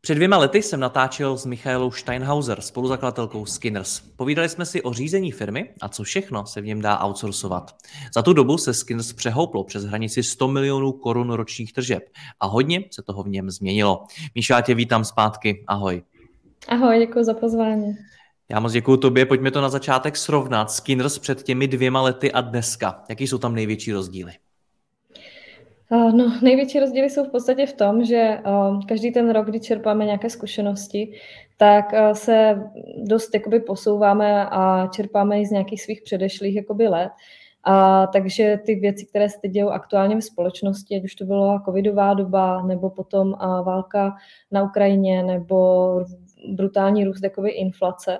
Před 2 lety jsem natáčel s Michaelou Steinhauser, spoluzakladatelkou Skinners. Povídali jsme si o řízení firmy a co všechno se v něm dá outsourcovat. Za tu dobu se Skinners přehouplo přes hranici 100 milionů korun ročních tržeb a hodně se toho v něm změnilo. Míšo, já tě vítám zpátky, ahoj. Ahoj, děkuji za pozvání. Já moc děkuji tobě, pojďme to na začátek srovnat. Skinners před těmi 2 lety a dneska, jaký jsou tam největší rozdíly? No, největší rozdíly jsou v podstatě v tom, že každý ten rok, kdy čerpáme nějaké zkušenosti, tak se dost jakoby posouváme a čerpáme i z nějakých svých předešlých jakoby let. A takže ty věci, které se dějou aktuálně v společnosti, ať už to byla covidová doba, nebo potom válka na Ukrajině, nebo brutální růst jakoby inflace,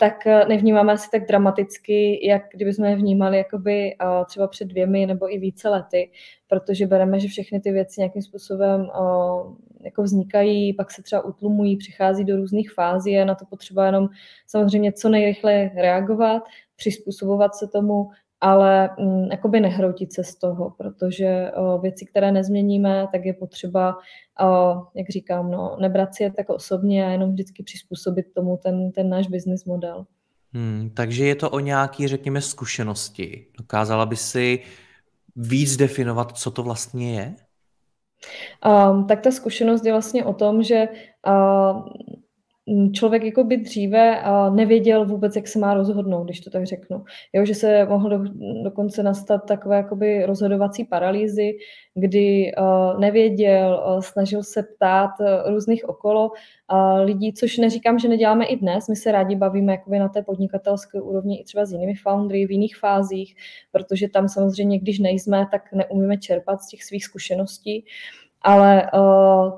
tak nevnímáme asi tak dramaticky, jak kdyby jsme je vnímali jakoby třeba před 2 nebo i více lety, protože bereme, že všechny ty věci nějakým způsobem jako vznikají, pak se třeba utlumují, přichází do různých fází a na to potřeba jenom samozřejmě co nejrychleji reagovat, přizpůsobovat se tomu, ale jakoby nehroutit se z toho, protože věci, které nezměníme, tak je potřeba, jak říkám, nebrat si je tak osobně a jenom vždycky přizpůsobit tomu ten náš business model. Takže je to o nějaký, řekněme, zkušenosti. Dokázala by si víc definovat, co to vlastně je? Tak ta zkušenost je vlastně o tom, že člověk jako by dříve nevěděl vůbec, jak se má rozhodnout, když to tak řeknu. Jo, že se mohlo dokonce nastat takové jakoby rozhodovací paralýzy, kdy nevěděl, snažil se ptát různých okolo lidí, což neříkám, že neděláme i dnes. My se rádi bavíme jakoby na té podnikatelské úrovni i třeba s jinými foundry v jiných fázích, protože tam samozřejmě, když nejsme, tak neumíme čerpat z těch svých zkušeností. Ale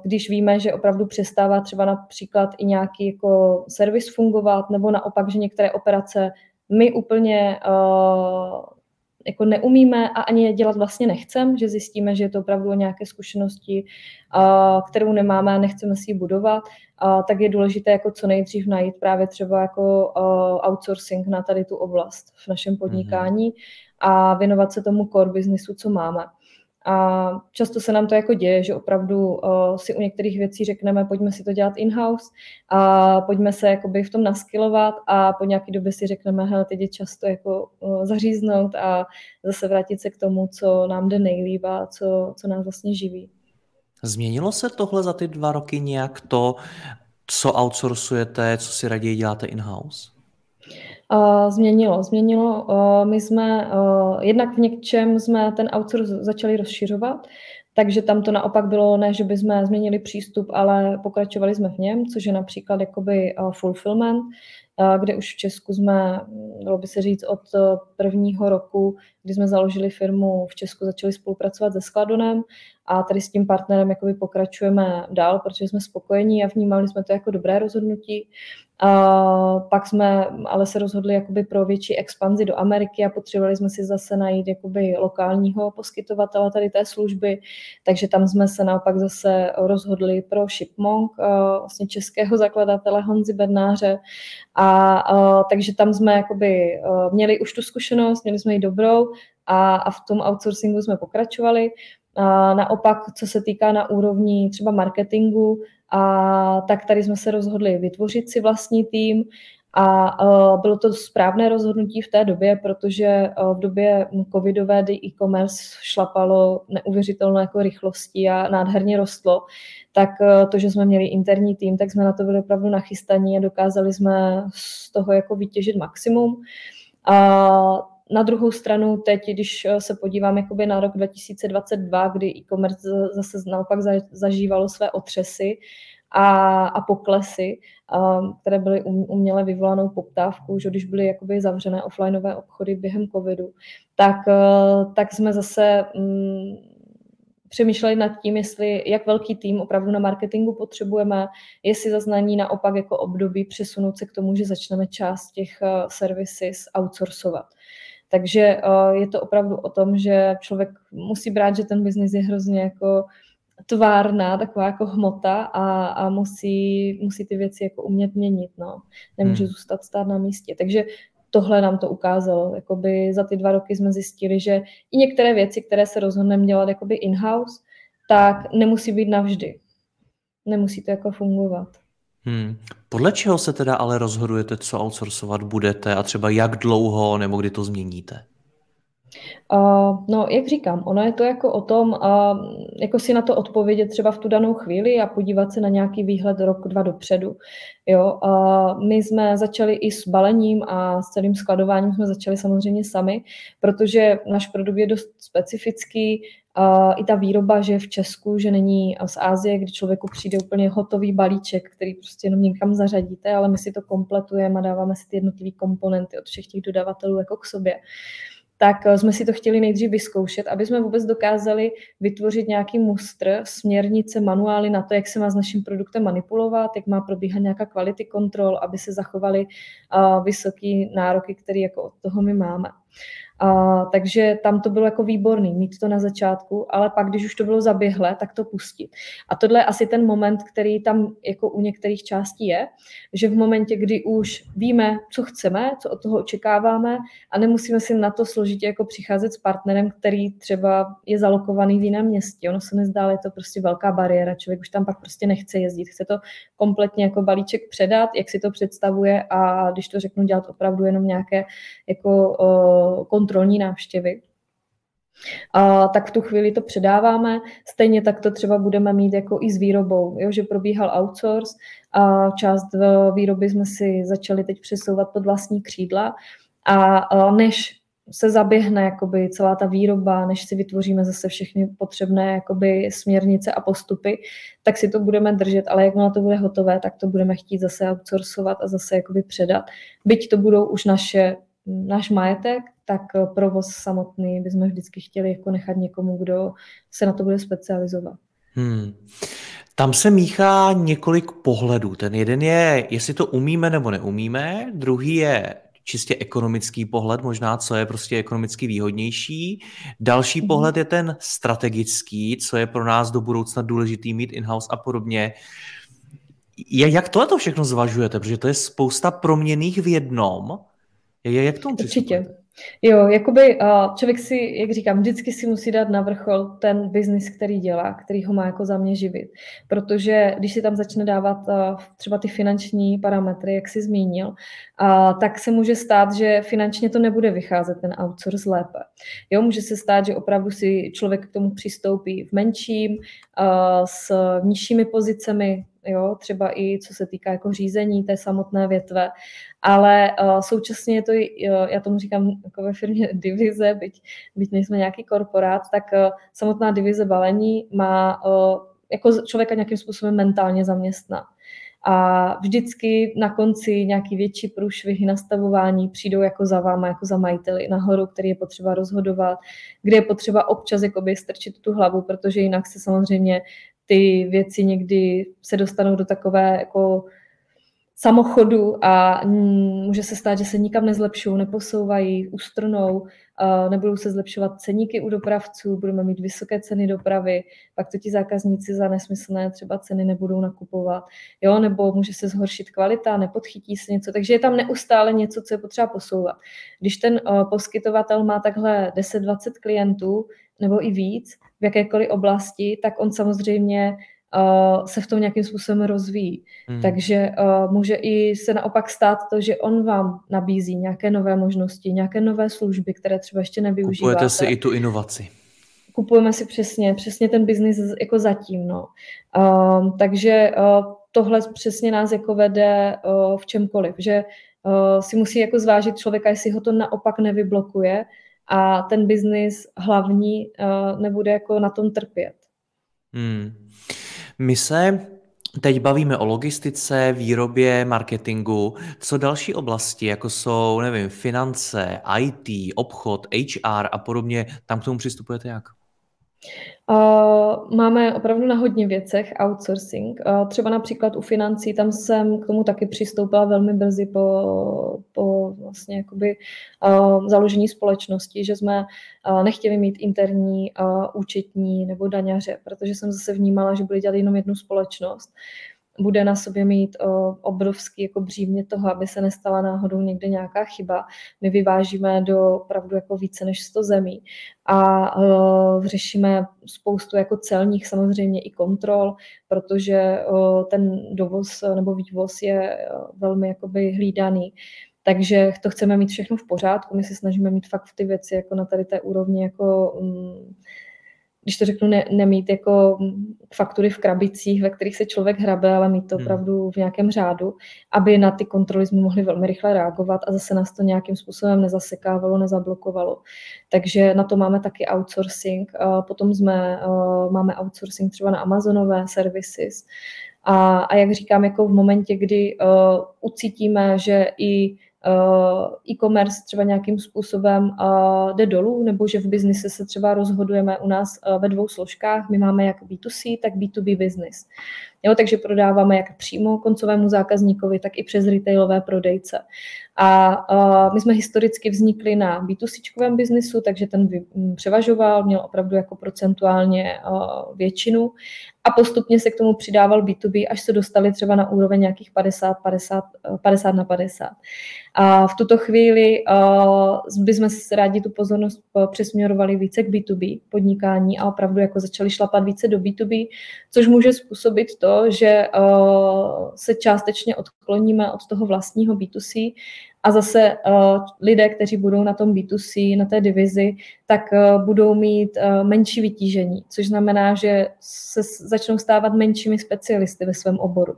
když víme, že opravdu přestává třeba například i nějaký jako servis fungovat, nebo naopak, že některé operace my úplně jako neumíme a ani je dělat vlastně nechcem, že zjistíme, že je to opravdu o nějaké zkušenosti, kterou nemáme a nechceme si ji budovat, tak je důležité jako co nejdřív najít právě třeba jako outsourcing na tady tu oblast v našem podnikání a věnovat se tomu core businessu, co máme. A často se nám to jako děje, že opravdu si u některých věcí řekneme, pojďme si to dělat in-house a pojďme se jakoby v tom naskillovat a po nějaké době si řekneme, hele, teď je čas to jako zaříznout a zase vrátit se k tomu, co nám jde nejlíp a co nás vlastně živí. Změnilo se tohle za ty 2 roky nějak to, co outsourcujete, co si raději děláte in-house? Změnilo. My jsme jednak v něčem jsme ten outsource začali rozšiřovat, takže tam to naopak bylo ne, že bychom změnili přístup, ale pokračovali jsme v něm, což je například jakoby fulfillment, kde už v Česku jsme, dalo by se říct, od prvního roku, kdy jsme založili firmu v Česku, začali spolupracovat se Skladonem a tady s tím partnerem jakoby pokračujeme dál, protože jsme spokojení a vnímali jsme to jako dobré rozhodnutí. Pak jsme ale se rozhodli jakoby pro větší expanzi do Ameriky a potřebovali jsme si zase najít jakoby lokálního poskytovatele tady té služby, takže tam jsme se naopak zase rozhodli pro Shipmong, vlastně českého zakladatele Honzi Bednáře. Takže tam jsme jakoby měli už tu zkušenost, měli jsme ji dobrou a v tom outsourcingu jsme pokračovali. Naopak, co se týká na úrovni třeba marketingu, tak tady jsme se rozhodli vytvořit si vlastní tým a bylo to správné rozhodnutí v té době, protože v době covidové, kdy e-commerce šlapalo neuvěřitelnou jako rychlostí a nádherně rostlo, tak to, že jsme měli interní tým, tak jsme na to byli opravdu nachystaní a dokázali jsme z toho jako vytěžit maximum. Na druhou stranu teď, když se podívám jakoby na rok 2022, kdy e-commerce zase naopak zažívalo své otřesy a poklesy, které byly uměle vyvolanou poptávkou, že když byly jakoby zavřené offlineové obchody během covidu, tak jsme zase přemýšleli nad tím, jestli jak velký tým opravdu na marketingu potřebujeme, jestli zaznání naopak jako období přesunout se k tomu, že začneme část těch services outsourcovat. Takže je to opravdu o tom, že člověk musí brát, že ten biznis je hrozně jako tvárná, taková jako hmota a musí ty věci jako umět měnit. No. Nemůže zůstat stát na místě. Takže tohle nám to ukázalo. Jakoby za ty 2 roky jsme zjistili, že i některé věci, které se rozhodneme dělat jakoby in-house, tak nemusí být navždy. Nemusí to jako fungovat. Podle čeho se teda ale rozhodujete, co outsourcovat budete a třeba jak dlouho nebo kdy to změníte? No, jak říkám, ono je to jako o tom, jako si na to odpovědět třeba v tu danou chvíli a podívat se na nějaký výhled rok, 2 dopředu. Jo? My jsme začali i s balením a s celým skladováním jsme začali samozřejmě sami, protože náš produkt je dost specifický, i ta výroba, že je v Česku, že není z Asie, kdy člověku přijde úplně hotový balíček, který prostě jenom někam zařadíte, ale my si to kompletujeme a dáváme si ty jednotlivé komponenty od všech těch dodavatelů jako k sobě. Tak jsme si to chtěli nejdřív vyzkoušet, aby jsme vůbec dokázali vytvořit nějaký mustr, směrnice, manuály na to, jak se má s naším produktem manipulovat, jak má probíhat nějaká quality control, aby se zachovaly vysoké nároky, které jako od toho my máme. Takže tam to bylo jako výborný, mít to na začátku, ale pak, když už to bylo zaběhlé, tak to pustit. A tohle je asi ten moment, který tam jako u některých částí je, že v momentě, kdy už víme, co chceme, co od toho očekáváme a nemusíme si na to složitě jako přicházet s partnerem, který třeba je zalokovaný v jiném městě. Ono se nezdá, je to prostě velká bariéra, člověk už tam pak prostě nechce jezdit, chce to kompletně jako balíček předat, jak si to představuje a když to řeknu, dělat opravdu jenom nějaké jako kontrolní návštěvy, tak v tu chvíli to předáváme. Stejně tak to třeba budeme mít jako i s výrobou, jo? Že probíhal outsource a část výroby jsme si začali teď přesouvat pod vlastní křídla a než se zaběhne jakoby celá ta výroba, než si vytvoříme zase všechny potřebné jakoby směrnice a postupy, tak si to budeme držet, ale jakmile to bude hotové, tak to budeme chtít zase outsourcovat a zase jakoby předat. Byť to budou už náš majetek, tak provoz samotný bychom vždycky chtěli jako nechat někomu, kdo se na to bude specializovat. Tam se míchá několik pohledů. Ten jeden je, jestli to umíme nebo neumíme, druhý je čistě ekonomický pohled, možná co je prostě ekonomicky výhodnější. Další pohled je ten strategický, co je pro nás do budoucna důležitý mít in-house a podobně. Jak tohleto všechno zvažujete? Protože to je spousta proměnných v jednom. Jak tomu určitě. Jo, jakoby člověk si, jak říkám, vždycky si musí dát na vrchol ten biznis, který dělá, který ho má jako za mě živit. Protože když si tam začne dávat třeba ty finanční parametry, jak jsi zmínil, tak se může stát, že finančně to nebude vycházet ten outsource lépe. Jo, může se stát, že opravdu si člověk k tomu přistoupí v menším, s nižšími pozicemi, jo, třeba i co se týká jako řízení té samotné větve, ale současně je to, já tomu říkám jako ve firmě divize, byť nejsme nějaký korporát, tak samotná divize balení má jako člověka nějakým způsobem mentálně zaměstná. A vždycky na konci nějaký větší průšvihy nastavování přijdou jako za váma, jako za majiteli nahoru, který je potřeba rozhodovat, kde je potřeba občas jakoby strčit tu hlavu, protože jinak se samozřejmě ty věci někdy se dostanou do takové jako samochodu a může se stát, že se nikam nezlepšují, neposouvají, ustrnou, nebudou se zlepšovat ceníky u dopravců, budeme mít vysoké ceny dopravy, pak to ti zákazníci za nesmyslné třeba ceny nebudou nakupovat, jo, nebo může se zhoršit kvalita, nepodchytí se něco, takže je tam neustále něco, co je potřeba posouvat. Když ten poskytovatel má takhle 10-20 klientů nebo i víc v jakékoliv oblasti, tak on samozřejmě se v tom nějakým způsobem rozvíjí. Takže může i se naopak stát to, že on vám nabízí nějaké nové možnosti, nějaké nové služby, které třeba ještě nevyužíváte. Kupujete si i tu inovaci. Kupujeme si přesně ten biznis jako zatím. No. Takže tohle přesně nás jako vede v čemkoliv, že si musí jako zvážit člověka, jestli ho to naopak nevyblokuje a ten biznis hlavní nebude jako na tom trpět. My se teď bavíme o logistice, výrobě, marketingu. Co další oblasti, jako jsou, nevím, finance, IT, obchod, HR a podobně, tam k tomu přistupujete jak? Máme opravdu na hodně věcech outsourcing. Třeba například u financí, tam jsem k tomu taky přistoupila velmi brzy po vlastně jakoby, založení společnosti, že jsme nechtěli mít interní účetní nebo daňaře, protože jsem zase vnímala, že bude dělat jenom jednu společnost. Bude na sobě mít obrovský jako břímě toho, aby se nestala náhodou někde nějaká chyba. My vyvážíme do opravdu jako více než 100 zemí a řešíme spoustu jako celních samozřejmě i kontrol, protože ten dovoz nebo vývoz je velmi jakoby hlídaný. Takže to chceme mít všechno v pořádku. My se snažíme mít fakt ty věci jako na tady té úrovni jako když to řeknu, nemít jako faktury v krabicích, ve kterých se člověk hrabe, ale mít to opravdu v nějakém řádu, aby na ty kontroly jsme mohli velmi rychle reagovat a zase nás to nějakým způsobem nezasekávalo, nezablokovalo. Takže na to máme taky outsourcing. Potom máme outsourcing třeba na Amazonové services. A jak říkám, jako v momentě, kdy ucítíme, že i e-commerce třeba nějakým způsobem jde dolů, nebo že v biznise se třeba rozhodujeme u nás ve dvou složkách. My máme jak B2C, tak B2B biznis. Jo, takže prodáváme jak přímo koncovému zákazníkovi, tak i přes retailové prodejce. A my jsme historicky vznikli na B2Cčkovém biznisu, takže ten převažoval, měl opravdu jako procentuálně většinu a postupně se k tomu přidával B2B, až se dostali třeba na úroveň nějakých 50 na 50. A v tuto chvíli bychom rádi tu pozornost přesměrovali více k B2B podnikání a opravdu jako začali šlapat více do B2B, což může způsobit to, že se částečně odkloníme od toho vlastního B2C a zase lidé, kteří budou na tom B2C, na té divizi, tak budou mít menší vytížení, což znamená, že se začnou stávat menšími specialisty ve svém oboru.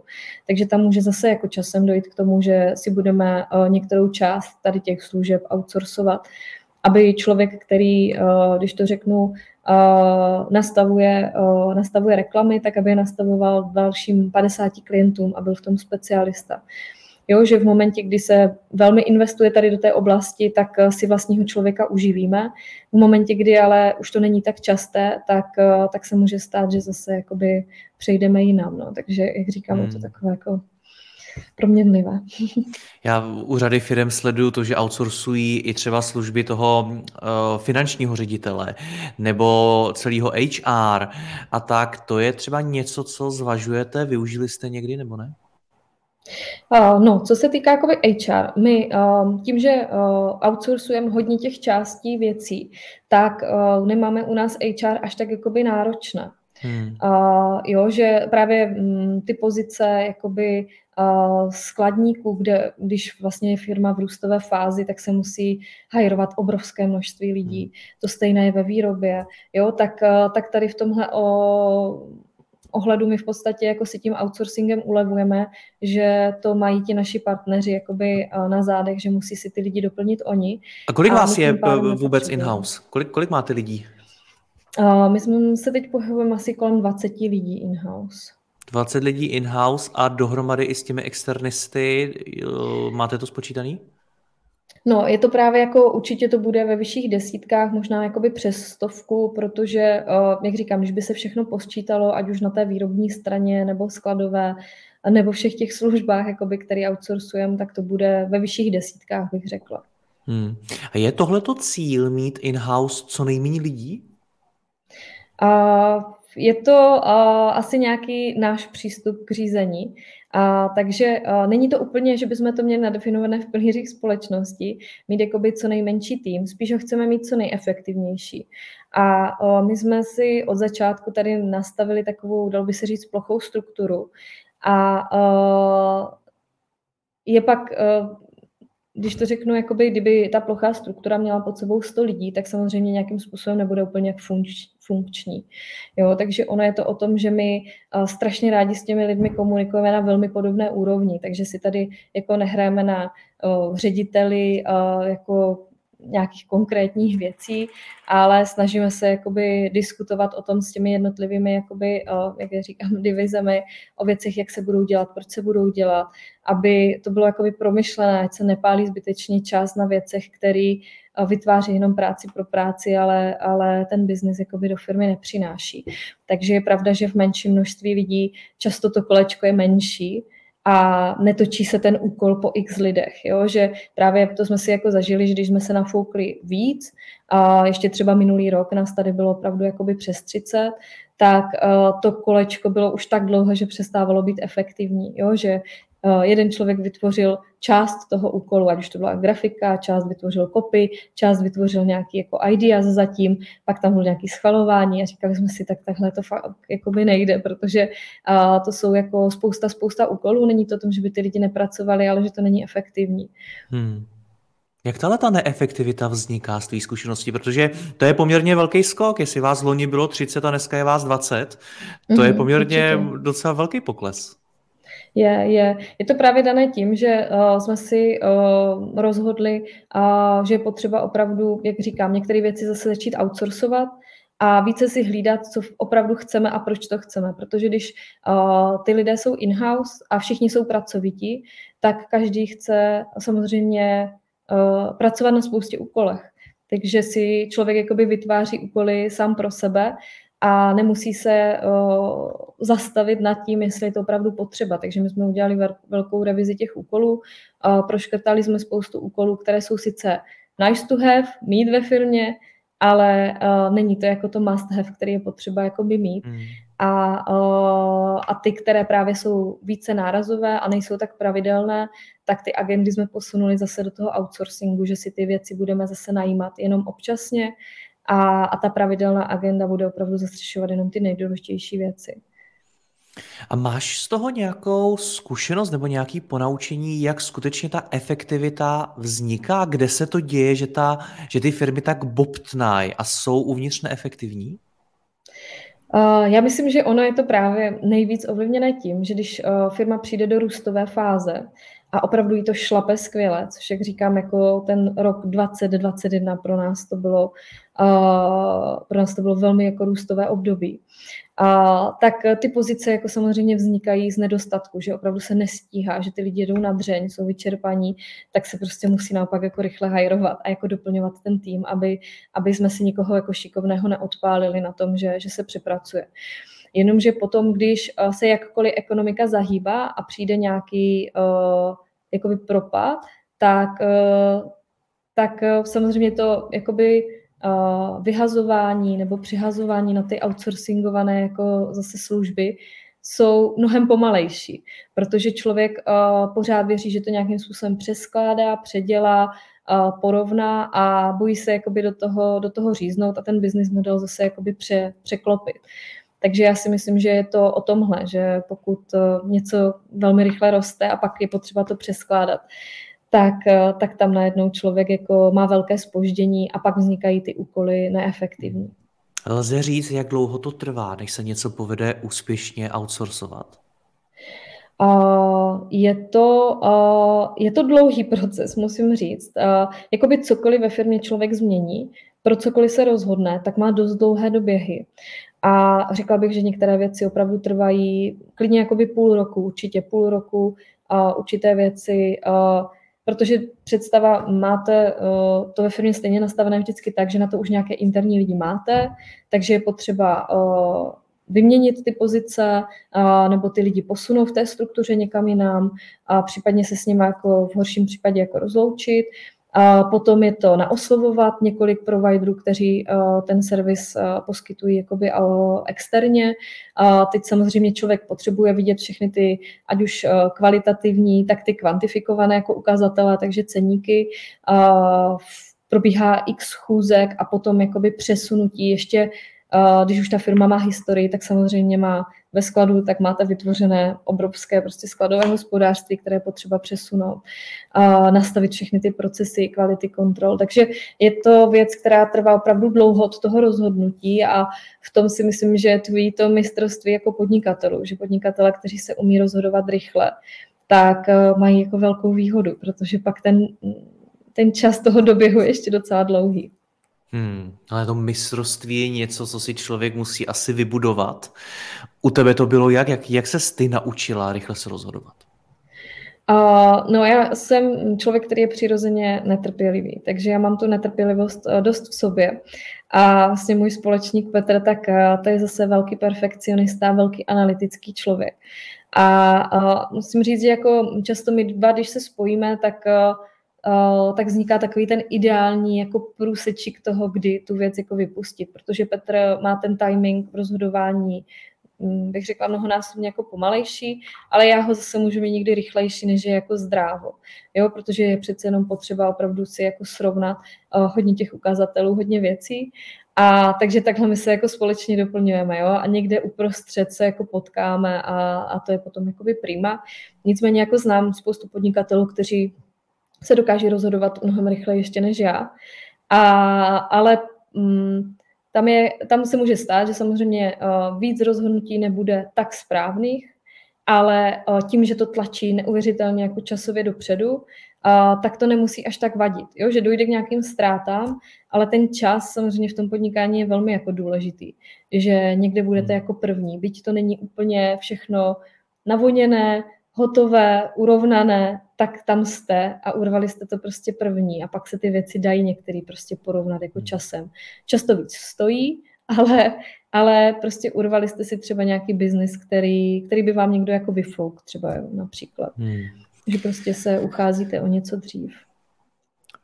Takže tam může zase jako časem dojít k tomu, že si budeme některou část tady těch služeb outsourcovat, aby člověk, který, když to řeknu, nastavuje reklamy, tak aby je nastavoval dalším 50 klientům a byl v tom specialista. Jo, že v momentě, kdy se velmi investuje tady do té oblasti, tak si vlastního člověka uživíme. V momentě, kdy ale už to není tak časté, tak se může stát, že zase jakoby přejdeme jinam. No. Takže, jak říkám, je to takové jako proměnlivé. Já u řady firem sleduju to, že outsourcují i třeba služby toho finančního ředitele nebo celého HR a tak. To je třeba něco, co zvažujete, využili jste někdy nebo ne? No, co se týká jakoby HR, my tím, že outsourcujeme hodně těch částí věcí, tak nemáme u nás HR až tak jakoby náročné. Jo, že právě ty pozice jakoby skladníků, kde když vlastně je firma v růstové fázi, tak se musí hajrovat obrovské množství lidí. To stejné je ve výrobě. Jo, tak tady v tomhle ohledu my v podstatě jako si tím outsourcingem ulevujeme, že to mají ti naši partneři jakoby na zádech, že musí si ty lidi doplnit oni. A kolik vás je vůbec in-house? Kolik máte lidí? My jsme se teď pohybujeme asi kolem 20 lidí in-house. 20 lidí in-house a dohromady i s těmi externisty, máte to spočítaný? No, je to právě jako určitě to bude ve vyšších desítkách, možná jakoby přes 100, protože, jak říkám, když by se všechno posčítalo, ať už na té výrobní straně nebo skladové, nebo všech těch službách, jakoby, které outsourcujeme, tak to bude ve vyšších desítkách, bych řekla. A je tohleto cíl mít in-house co nejméně lidí? Je to asi nějaký náš přístup k řízení. Takže není to úplně, že bychom to měli nadefinované v pilířích společnosti, mít jakoby co nejmenší tým, spíš ho chceme mít co nejefektivnější. A my jsme si od začátku tady nastavili takovou, dalo by se říct, plochou strukturu. A je pak... Když to řeknu, jakoby, kdyby ta plochá struktura měla pod sebou 100 lidí, tak samozřejmě nějakým způsobem nebude úplně funkční. Jo, takže ono je to o tom, že my strašně rádi s těmi lidmi komunikujeme na velmi podobné úrovni, takže si tady jako nehrajeme na řediteli jako nějakých konkrétních věcí, ale snažíme se jakoby diskutovat o tom s těmi jednotlivými, jakoby, jak já říkám, divizemi, o věcech, jak se budou dělat, proč se budou dělat, aby to bylo jakoby promyšlené, ať se nepálí zbytečný čas na věcech, které vytváří jenom práci pro práci, ale ten biznis jakoby do firmy nepřináší. Takže je pravda, že v menším množství lidí často to kolečko je menší, a netočí se ten úkol po x lidech, jo? Že právě to jsme si jako zažili, že když jsme se nafoukli víc, a ještě třeba minulý rok nás tady bylo opravdu jakoby přes 30, tak to kolečko bylo už tak dlouho, že přestávalo být efektivní, jo? Že jeden člověk vytvořil část toho úkolu, ať už to byla grafika, část vytvořil copy, část vytvořil nějaký jako idea zatím, pak tam bylo nějaké schvalování a říkali jsme si, tak takhle to fakt jakoby nejde, protože to jsou jako spousta úkolů, není to o tom, že by ty lidi nepracovali, ale že to není efektivní. Jak tahle ta neefektivita vzniká z tvý zkušeností? Protože to je poměrně velký skok, jestli vás loni bylo 30 a dneska je vás 20, to je poměrně docela velký pokles. Je to právě dané tím, že jsme si rozhodli, že je potřeba opravdu, jak říkám, některé věci zase začít outsourcovat a více si hlídat, co opravdu chceme a proč to chceme. Protože když ty lidé jsou in-house a všichni jsou pracovití, tak každý chce samozřejmě pracovat na spoustě úkolech. Takže si člověk jakoby vytváří úkoly sám pro sebe, a nemusí se zastavit nad tím, jestli je to opravdu potřeba. Takže my jsme udělali velkou revizi těch úkolů, proškrtali jsme spoustu úkolů, které jsou sice nice to have, mít ve firmě, ale není to jako to must have, který je potřeba jakoby mít. A ty, které právě jsou více nárazové a nejsou tak pravidelné, tak ty agendy jsme posunuli zase do toho outsourcingu, že si ty věci budeme zase najímat jenom občasně, a ta pravidelná agenda bude opravdu zastřešovat jenom ty nejdůležitější věci. A máš z toho nějakou zkušenost nebo nějaké ponaučení, jak skutečně ta efektivita vzniká? Kde se to děje, že ty firmy tak bobtnají a jsou uvnitř neefektivní? Já myslím, že ono je to právě nejvíc ovlivněné tím, že když firma přijde do růstové fáze, a opravdu jí to šlape skvěle, což jak říkám, jako ten rok 2021 pro nás to bylo velmi jako růstové období. Tak ty pozice jako samozřejmě vznikají z nedostatku, že opravdu se nestíhá, že ty lidi jedou na dřeň, jsou vyčerpaní, tak se prostě musí naopak jako rychle hajrovat a jako doplňovat ten tým, aby jsme si nikoho jako šikovného neodpálili na tom, že se přepracuje. Jenomže potom, když se jakkoliv ekonomika zahýbá a přijde nějaký jakoby propad, tak samozřejmě to jakoby vyhazování nebo přihazování na ty outsourcingované jako zase služby jsou mnohem pomalejší, protože člověk pořád věří, že to nějakým způsobem přeskládá, předělá, porovná a bojí se jakoby do toho říznout a ten business model zase jakoby překlopit. Takže já si myslím, že je to o tomhle, že pokud něco velmi rychle roste a pak je potřeba to přeskládat, tak tam najednou člověk jako má velké zpoždění a pak vznikají ty úkoly neefektivní. Lze říct, jak dlouho to trvá, než se něco povede úspěšně outsourcovat? Je to dlouhý proces, musím říct. Jakoby cokoliv ve firmě člověk změní, pro cokoliv se rozhodne, tak má dost dlouhé doběhy. A řekla bych, že některé věci opravdu trvají klidně jakoby půl roku, určité věci, protože představa máte to ve firmě stejně nastavené vždycky tak, že na to už nějaké interní lidi máte, takže je potřeba vyměnit ty pozice nebo ty lidi posunou v té struktuře někam jinam a případně se s nimi jako v horším případě jako rozloučit. A potom je to naoslovovat několik providerů, kteří ten servis poskytují jakoby externě. Teď samozřejmě člověk potřebuje vidět všechny ty, ať už kvalitativní, tak ty kvantifikované jako ukazatele, takže ceníky. Probíhá x schůzek a potom jakoby přesunutí ještě Když už ta firma má historii, tak samozřejmě má ve skladu, tak máte vytvořené obrovské prostě skladové hospodářství, které je potřeba přesunout, nastavit všechny ty procesy, kvality kontrol. Takže je to věc, která trvá opravdu dlouho od toho rozhodnutí a v tom si myslím, že tvojí to mistrovství jako podnikatelů, že podnikatelé, kteří se umí rozhodovat rychle, tak mají jako velkou výhodu, protože pak ten čas toho doběhu je ještě docela dlouhý. Ale to mistrovství je něco, co si člověk musí asi vybudovat. U tebe to bylo jak ses ty naučila rychle se rozhodovat? Já jsem člověk, který je přirozeně netrpělivý, takže já mám tu netrpělivost dost v sobě. A vlastně můj společník Petr, tak to je zase velký perfekcionista, velký analytický člověk. A musím říct, že jako často my dva, když se spojíme, tak vzniká takový ten ideální jako průsečík toho, kdy tu věc jako vypustit, protože Petr má ten timing v rozhodování, bych řekla, mnohonásobně jako pomalejší, ale já ho zase můžu mít někdy rychlejší, než je jako zdrávo, jo, protože je přece jenom potřeba opravdu si jako srovnat hodně těch ukazatelů, hodně věcí. A takže takhle my se jako společně doplňujeme, jo? A někde uprostřed se jako potkáme a to je potom jakoby prima. Nicméně jako znám spoustu podnikatelů, kteří se dokáží rozhodovat mnohem rychleji ještě než já. Tam se může stát, že samozřejmě víc rozhodnutí nebude tak správných, ale tím, že to tlačí neuvěřitelně jako časově dopředu, tak to nemusí až tak vadit, jo? Že dojde k nějakým ztrátám, ale ten čas samozřejmě v tom podnikání je velmi jako důležitý, že někde budete jako první, byť to není úplně všechno navoněné, hotové, urovnané, tak tam jste a urvali jste to prostě první a pak se ty věci dají některý prostě porovnat jako časem. Často víc stojí, ale prostě urvali jste si třeba nějaký biznis, který by vám někdo jako vyfouk třeba, jo, například. Že prostě se ucházíte o něco dřív.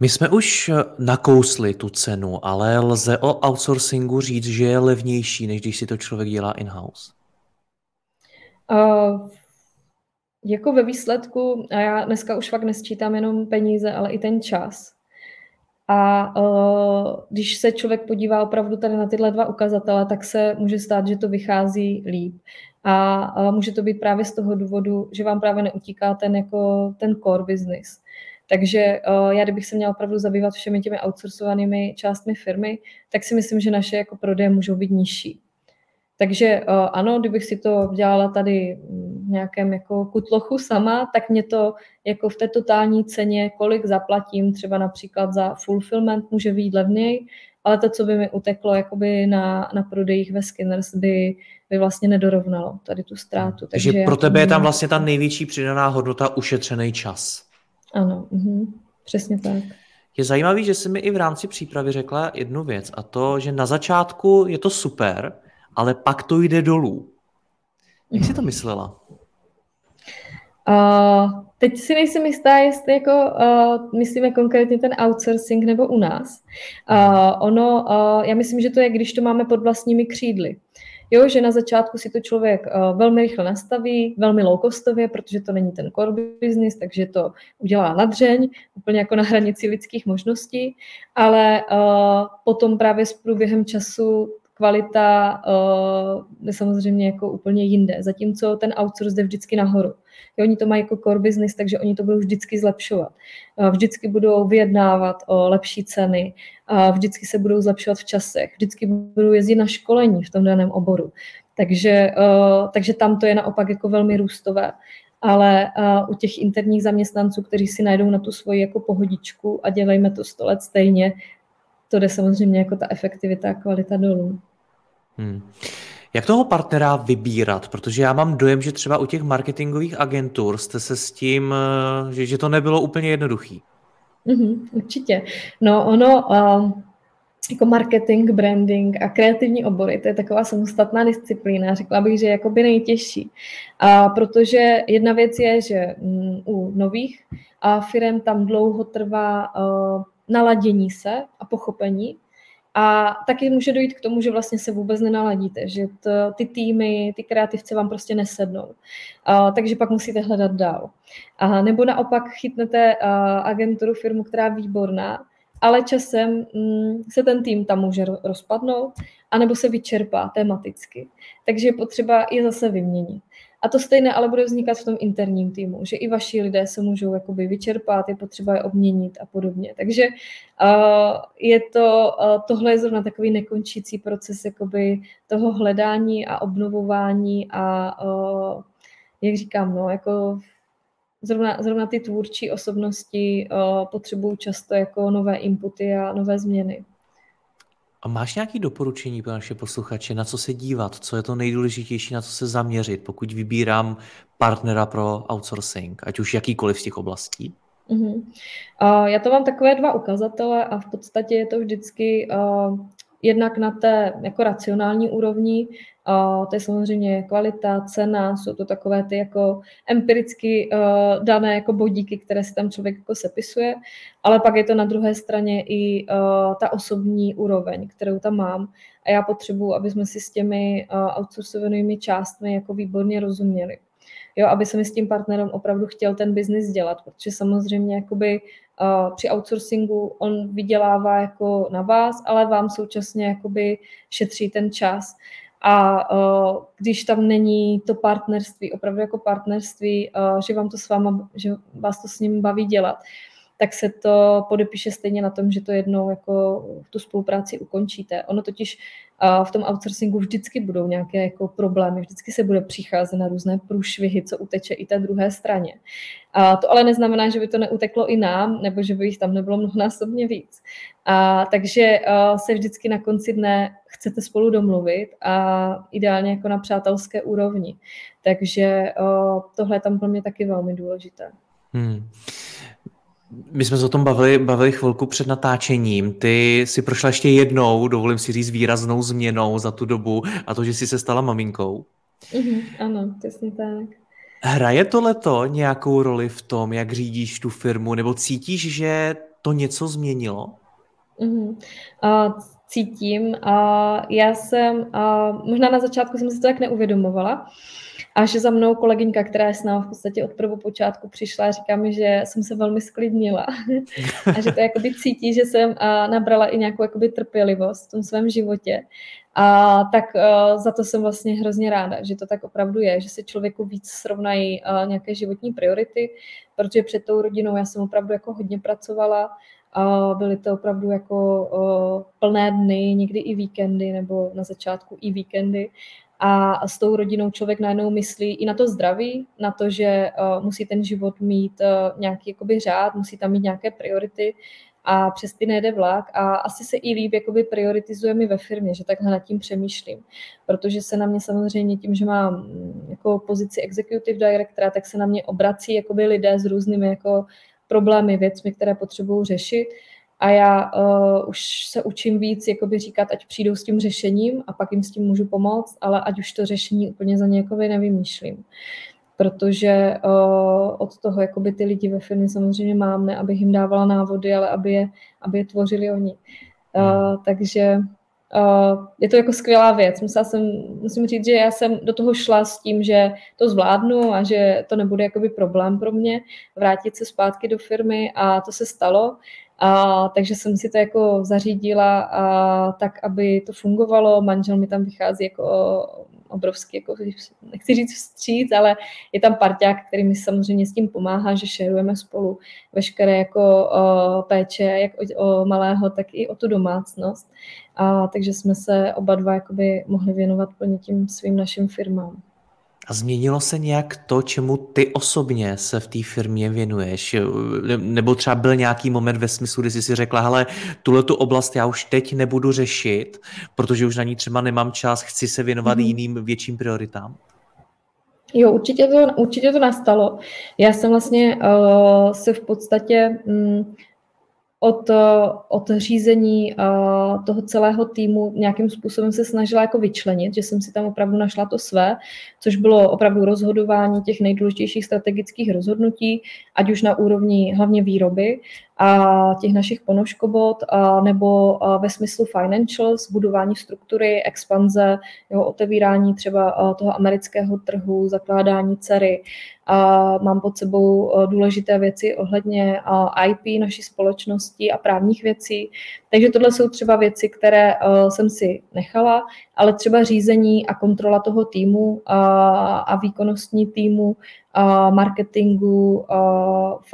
My jsme už nakousli tu cenu, ale lze o outsourcingu říct, že je levnější, než když si to člověk dělá in-house? Jako ve výsledku, a já dneska už fakt nesčítám jenom peníze, ale i ten čas. A když se člověk podívá opravdu tady na tyhle dva ukazatele, tak se může stát, že to vychází líp. A může to být právě z toho důvodu, že vám právě neutíká ten core business. Takže já, kdybych se měla opravdu zabývat všemi těmi outsourcovanými částmi firmy, tak si myslím, že naše jako prodeje můžou být nižší. Takže ano, kdybych si to dělala tady v nějakém jako kutlochu sama, tak mě to jako v té totální ceně, kolik zaplatím třeba například za fulfillment, může vyjít levněji, ale to, co by mi uteklo jakoby na prodejích ve Skinners, by vlastně nedorovnalo tady tu ztrátu. Takže pro tebe je tam vlastně ta největší přidaná hodnota ušetřený čas. Ano, přesně tak. Je zajímavý, že jsi mi i v rámci přípravy řekla jednu věc, a to, že na začátku je to super, ale pak to jde dolů. Jak jsi to myslela? Teď si nejsem jistá, jestli jako, myslíme konkrétně ten outsourcing nebo u nás. Já myslím, že to je, když to máme pod vlastními křídly. Jo, že na začátku si to člověk velmi rychle nastaví, velmi low-costově, protože to není ten core business, takže to udělá na dřeň, úplně jako na hranici lidských možností, ale potom právě s průběhem času kvalita je samozřejmě jako úplně jinde, zatímco ten outsource jde vždycky nahoru. Jo, oni to mají jako core business, takže oni to budou vždycky zlepšovat. Vždycky budou vyjednávat o lepší ceny, vždycky se budou zlepšovat v časech, vždycky budou jezdit na školení v tom daném oboru. Takže tam to je naopak jako velmi růstové. Ale u těch interních zaměstnanců, kteří si najdou na tu svoji jako pohodičku a dělejme to 100 let stejně, to jde samozřejmě jako ta efektivita a kvalita dolů. Jak toho partnera vybírat? Protože já mám dojem, že třeba u těch marketingových agentur jste se s tím, že to nebylo úplně jednoduchý. Určitě. Jako marketing, branding a kreativní obory, to je taková samostatná disciplína, řekla bych, že je jakoby nejtěžší. Protože jedna věc je, že u nových firem tam dlouho trvá naladění se a pochopení. A taky může dojít k tomu, že vlastně se vůbec nenaladíte, že ty týmy, ty kreativce vám prostě nesednou. Takže pak musíte hledat dál. Nebo naopak chytnete agenturu, firmu, která je výborná, ale časem se ten tým tam může rozpadnout, anebo se vyčerpá tematicky. Takže je potřeba je zase vyměnit. A to stejné ale bude vznikat v tom interním týmu, že i vaši lidé se můžou jakoby vyčerpat, je potřeba je obměnit a podobně. Takže tohle je zrovna takový nekončící proces jakoby toho hledání a obnovování a jak říkám, zrovna ty tvůrčí osobnosti potřebují často jako nové inputy a nové změny. A máš nějaké doporučení pro naše posluchače, na co se dívat, co je to nejdůležitější, na co se zaměřit, pokud vybírám partnera pro outsourcing, ať už jakýkoliv z těch oblastí? Uh-huh. Já to mám takové dva ukazatele a v podstatě je to vždycky jednak na té jako racionální úrovni, to je samozřejmě kvalita, cena, jsou to takové ty jako empiricky dané jako bodíky, které si tam člověk jako sepisuje, ale pak je to na druhé straně i ta osobní úroveň, kterou tam mám a já potřebuji, aby jsme si s těmi outsourcovanými částmi jako výborně rozuměli. Jo, aby se mi s tím partnerem opravdu chtěl ten biznis dělat, protože samozřejmě jakoby při outsourcingu on vydělává jako na vás, ale vám současně jakoby šetří ten čas. A když tam není to partnerství, opravdu jako partnerství, že vás to s ním baví dělat, tak se to podepíše stejně na tom, že to jednou jako tu spolupráci ukončíte. Ono totiž v tom outsourcingu vždycky budou nějaké jako problémy, vždycky se bude přicházet na různé průšvihy, co uteče i té druhé straně. A to ale neznamená, že by to neuteklo i nám, nebo že by jich tam nebylo mnohonásobně víc. A takže se vždycky na konci dne chcete spolu domluvit a ideálně jako na přátelské úrovni. Takže tohle je tam pro mě taky velmi důležité. My jsme se o tom bavili chvilku před natáčením. Ty si prošla ještě jednou, dovolím si říct, výraznou změnou za tu dobu a to, že jsi se stala maminkou. Ano, přesně tak. Hraje tohleto nějakou roli v tom, jak řídíš tu firmu, nebo cítíš, že to něco změnilo? Cítím. Já jsem, možná na začátku jsem si to tak neuvědomovala, a že za mnou kolegyňka, která je s námi v podstatě od prvopočátku přišla, říká mi, že jsem se velmi sklidnila a že to jakoby cítí, že jsem nabrala i nějakou jakoby trpělivost v tom svém životě. A tak za to jsem vlastně hrozně ráda, že to tak opravdu je, že se člověku víc srovnají nějaké životní priority, protože před tou rodinou já jsem opravdu jako hodně pracovala, byly to opravdu jako plné dny, někdy i víkendy, nebo na začátku i víkendy. A s tou rodinou člověk najednou myslí i na to zdraví, na to, že musí ten život mít nějaký jakoby řád, musí tam mít nějaké priority a přes ty nejde vlak. A asi se i líp jakoby prioritizuje mi ve firmě, že takhle nad tím přemýšlím. Protože se na mě samozřejmě tím, že mám jako pozici executive directora, tak se na mě obrací jakoby lidé s různými jako problémy, věcmi, které potřebují řešit. A já už se učím víc jakoby říkat, ať přijdou s tím řešením a pak jim s tím můžu pomoct, ale ať už to řešení úplně za někoho nevymýšlím. Protože od toho jakoby ty lidi ve firmě samozřejmě mám, ne abych jim dávala návody, ale aby je tvořili oni. Takže je to jako skvělá věc. Musím říct, že já jsem do toho šla s tím, že to zvládnu a že to nebude jakoby problém pro mě vrátit se zpátky do firmy a to se stalo. Takže jsem si to jako zařídila tak, aby to fungovalo. Manžel mi tam vychází jako obrovský, jako, nechci říct vstříc, ale je tam parťák, který mi samozřejmě s tím pomáhá, že šerujeme spolu veškeré jako péče, jak o malého, tak i o tu domácnost. Takže jsme se oba dva jakoby mohli věnovat plně tím svým našim firmám. A změnilo se nějak to, čemu ty osobně se v té firmě věnuješ? Nebo třeba byl nějaký moment ve smyslu, kdy jsi si řekla, hele, tuhletu oblast já už teď nebudu řešit, protože už na ní třeba nemám čas, chci se věnovat jiným větším prioritám? Jo, určitě to nastalo. Já jsem vlastně se v podstatě od řízení toho celého týmu nějakým způsobem se snažila jako vyčlenit, že jsem si tam opravdu našla to své, což bylo opravdu rozhodování těch nejdůležitějších strategických rozhodnutí, ať už na úrovni hlavně výroby, těch našich ponožkobot, nebo ve smyslu financials, budování struktury, expanze, jo, otevírání třeba toho amerického trhu, zakládání dcery. Mám pod sebou důležité věci ohledně IP naší společnosti a právních věcí. Takže tohle jsou třeba věci, které jsem si nechala, ale třeba řízení a kontrola toho týmu a výkonnostní týmu, marketingu,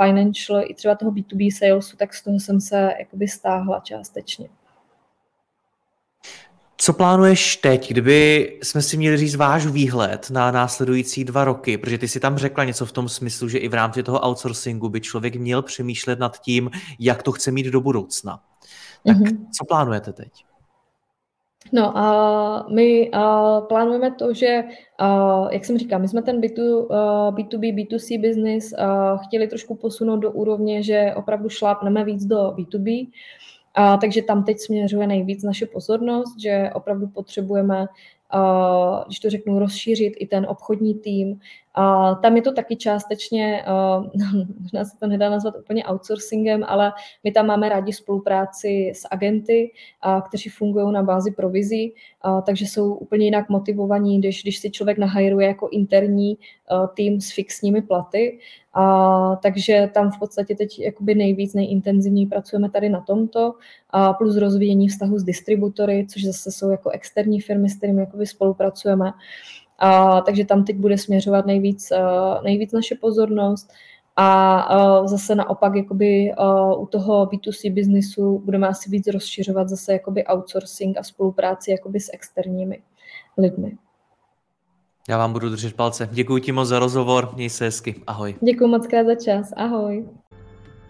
financial i třeba toho B2B salesu, tak z toho jsem se jakoby stáhla částečně. Co plánuješ teď, kdyby jsme si měli říct váš výhled na následující 2 roky, protože ty si tam řekla něco v tom smyslu, že i v rámci toho outsourcingu by člověk měl přemýšlet nad tím, jak to chce mít do budoucna. Tak co plánujete teď? No a my plánujeme to, že, jak jsem říkala, my jsme ten B2B, B2C business chtěli trošku posunout do úrovně, že opravdu šlápneme víc do B2B, takže tam teď směřuje nejvíc naše pozornost, že opravdu potřebujeme, když to řeknu, rozšířit i ten obchodní tým. Tam je to taky částečně, možná se to nedá nazvat úplně outsourcingem, ale my tam máme rádi spolupráci s agenty, kteří fungují na bázi provizí, takže jsou úplně jinak motivovaní, když si člověk nahajruje jako interní tým s fixními platy. Takže tam v podstatě teď jakoby nejintenzivněji pracujeme tady na tomto, plus rozvíjení vztahu s distributory, což zase jsou jako externí firmy, s kterými jakoby spolupracujeme. Takže tam teď bude směřovat nejvíc naše pozornost a zase naopak jakoby, u toho B2C biznisu budeme asi víc rozšiřovat zase jakoby outsourcing a spolupráci jakoby s externími lidmi. Já vám budu držet palce. Děkuji ti moc za rozhovor, měj se hezky, ahoj. Děkuji moc krát za čas, ahoj.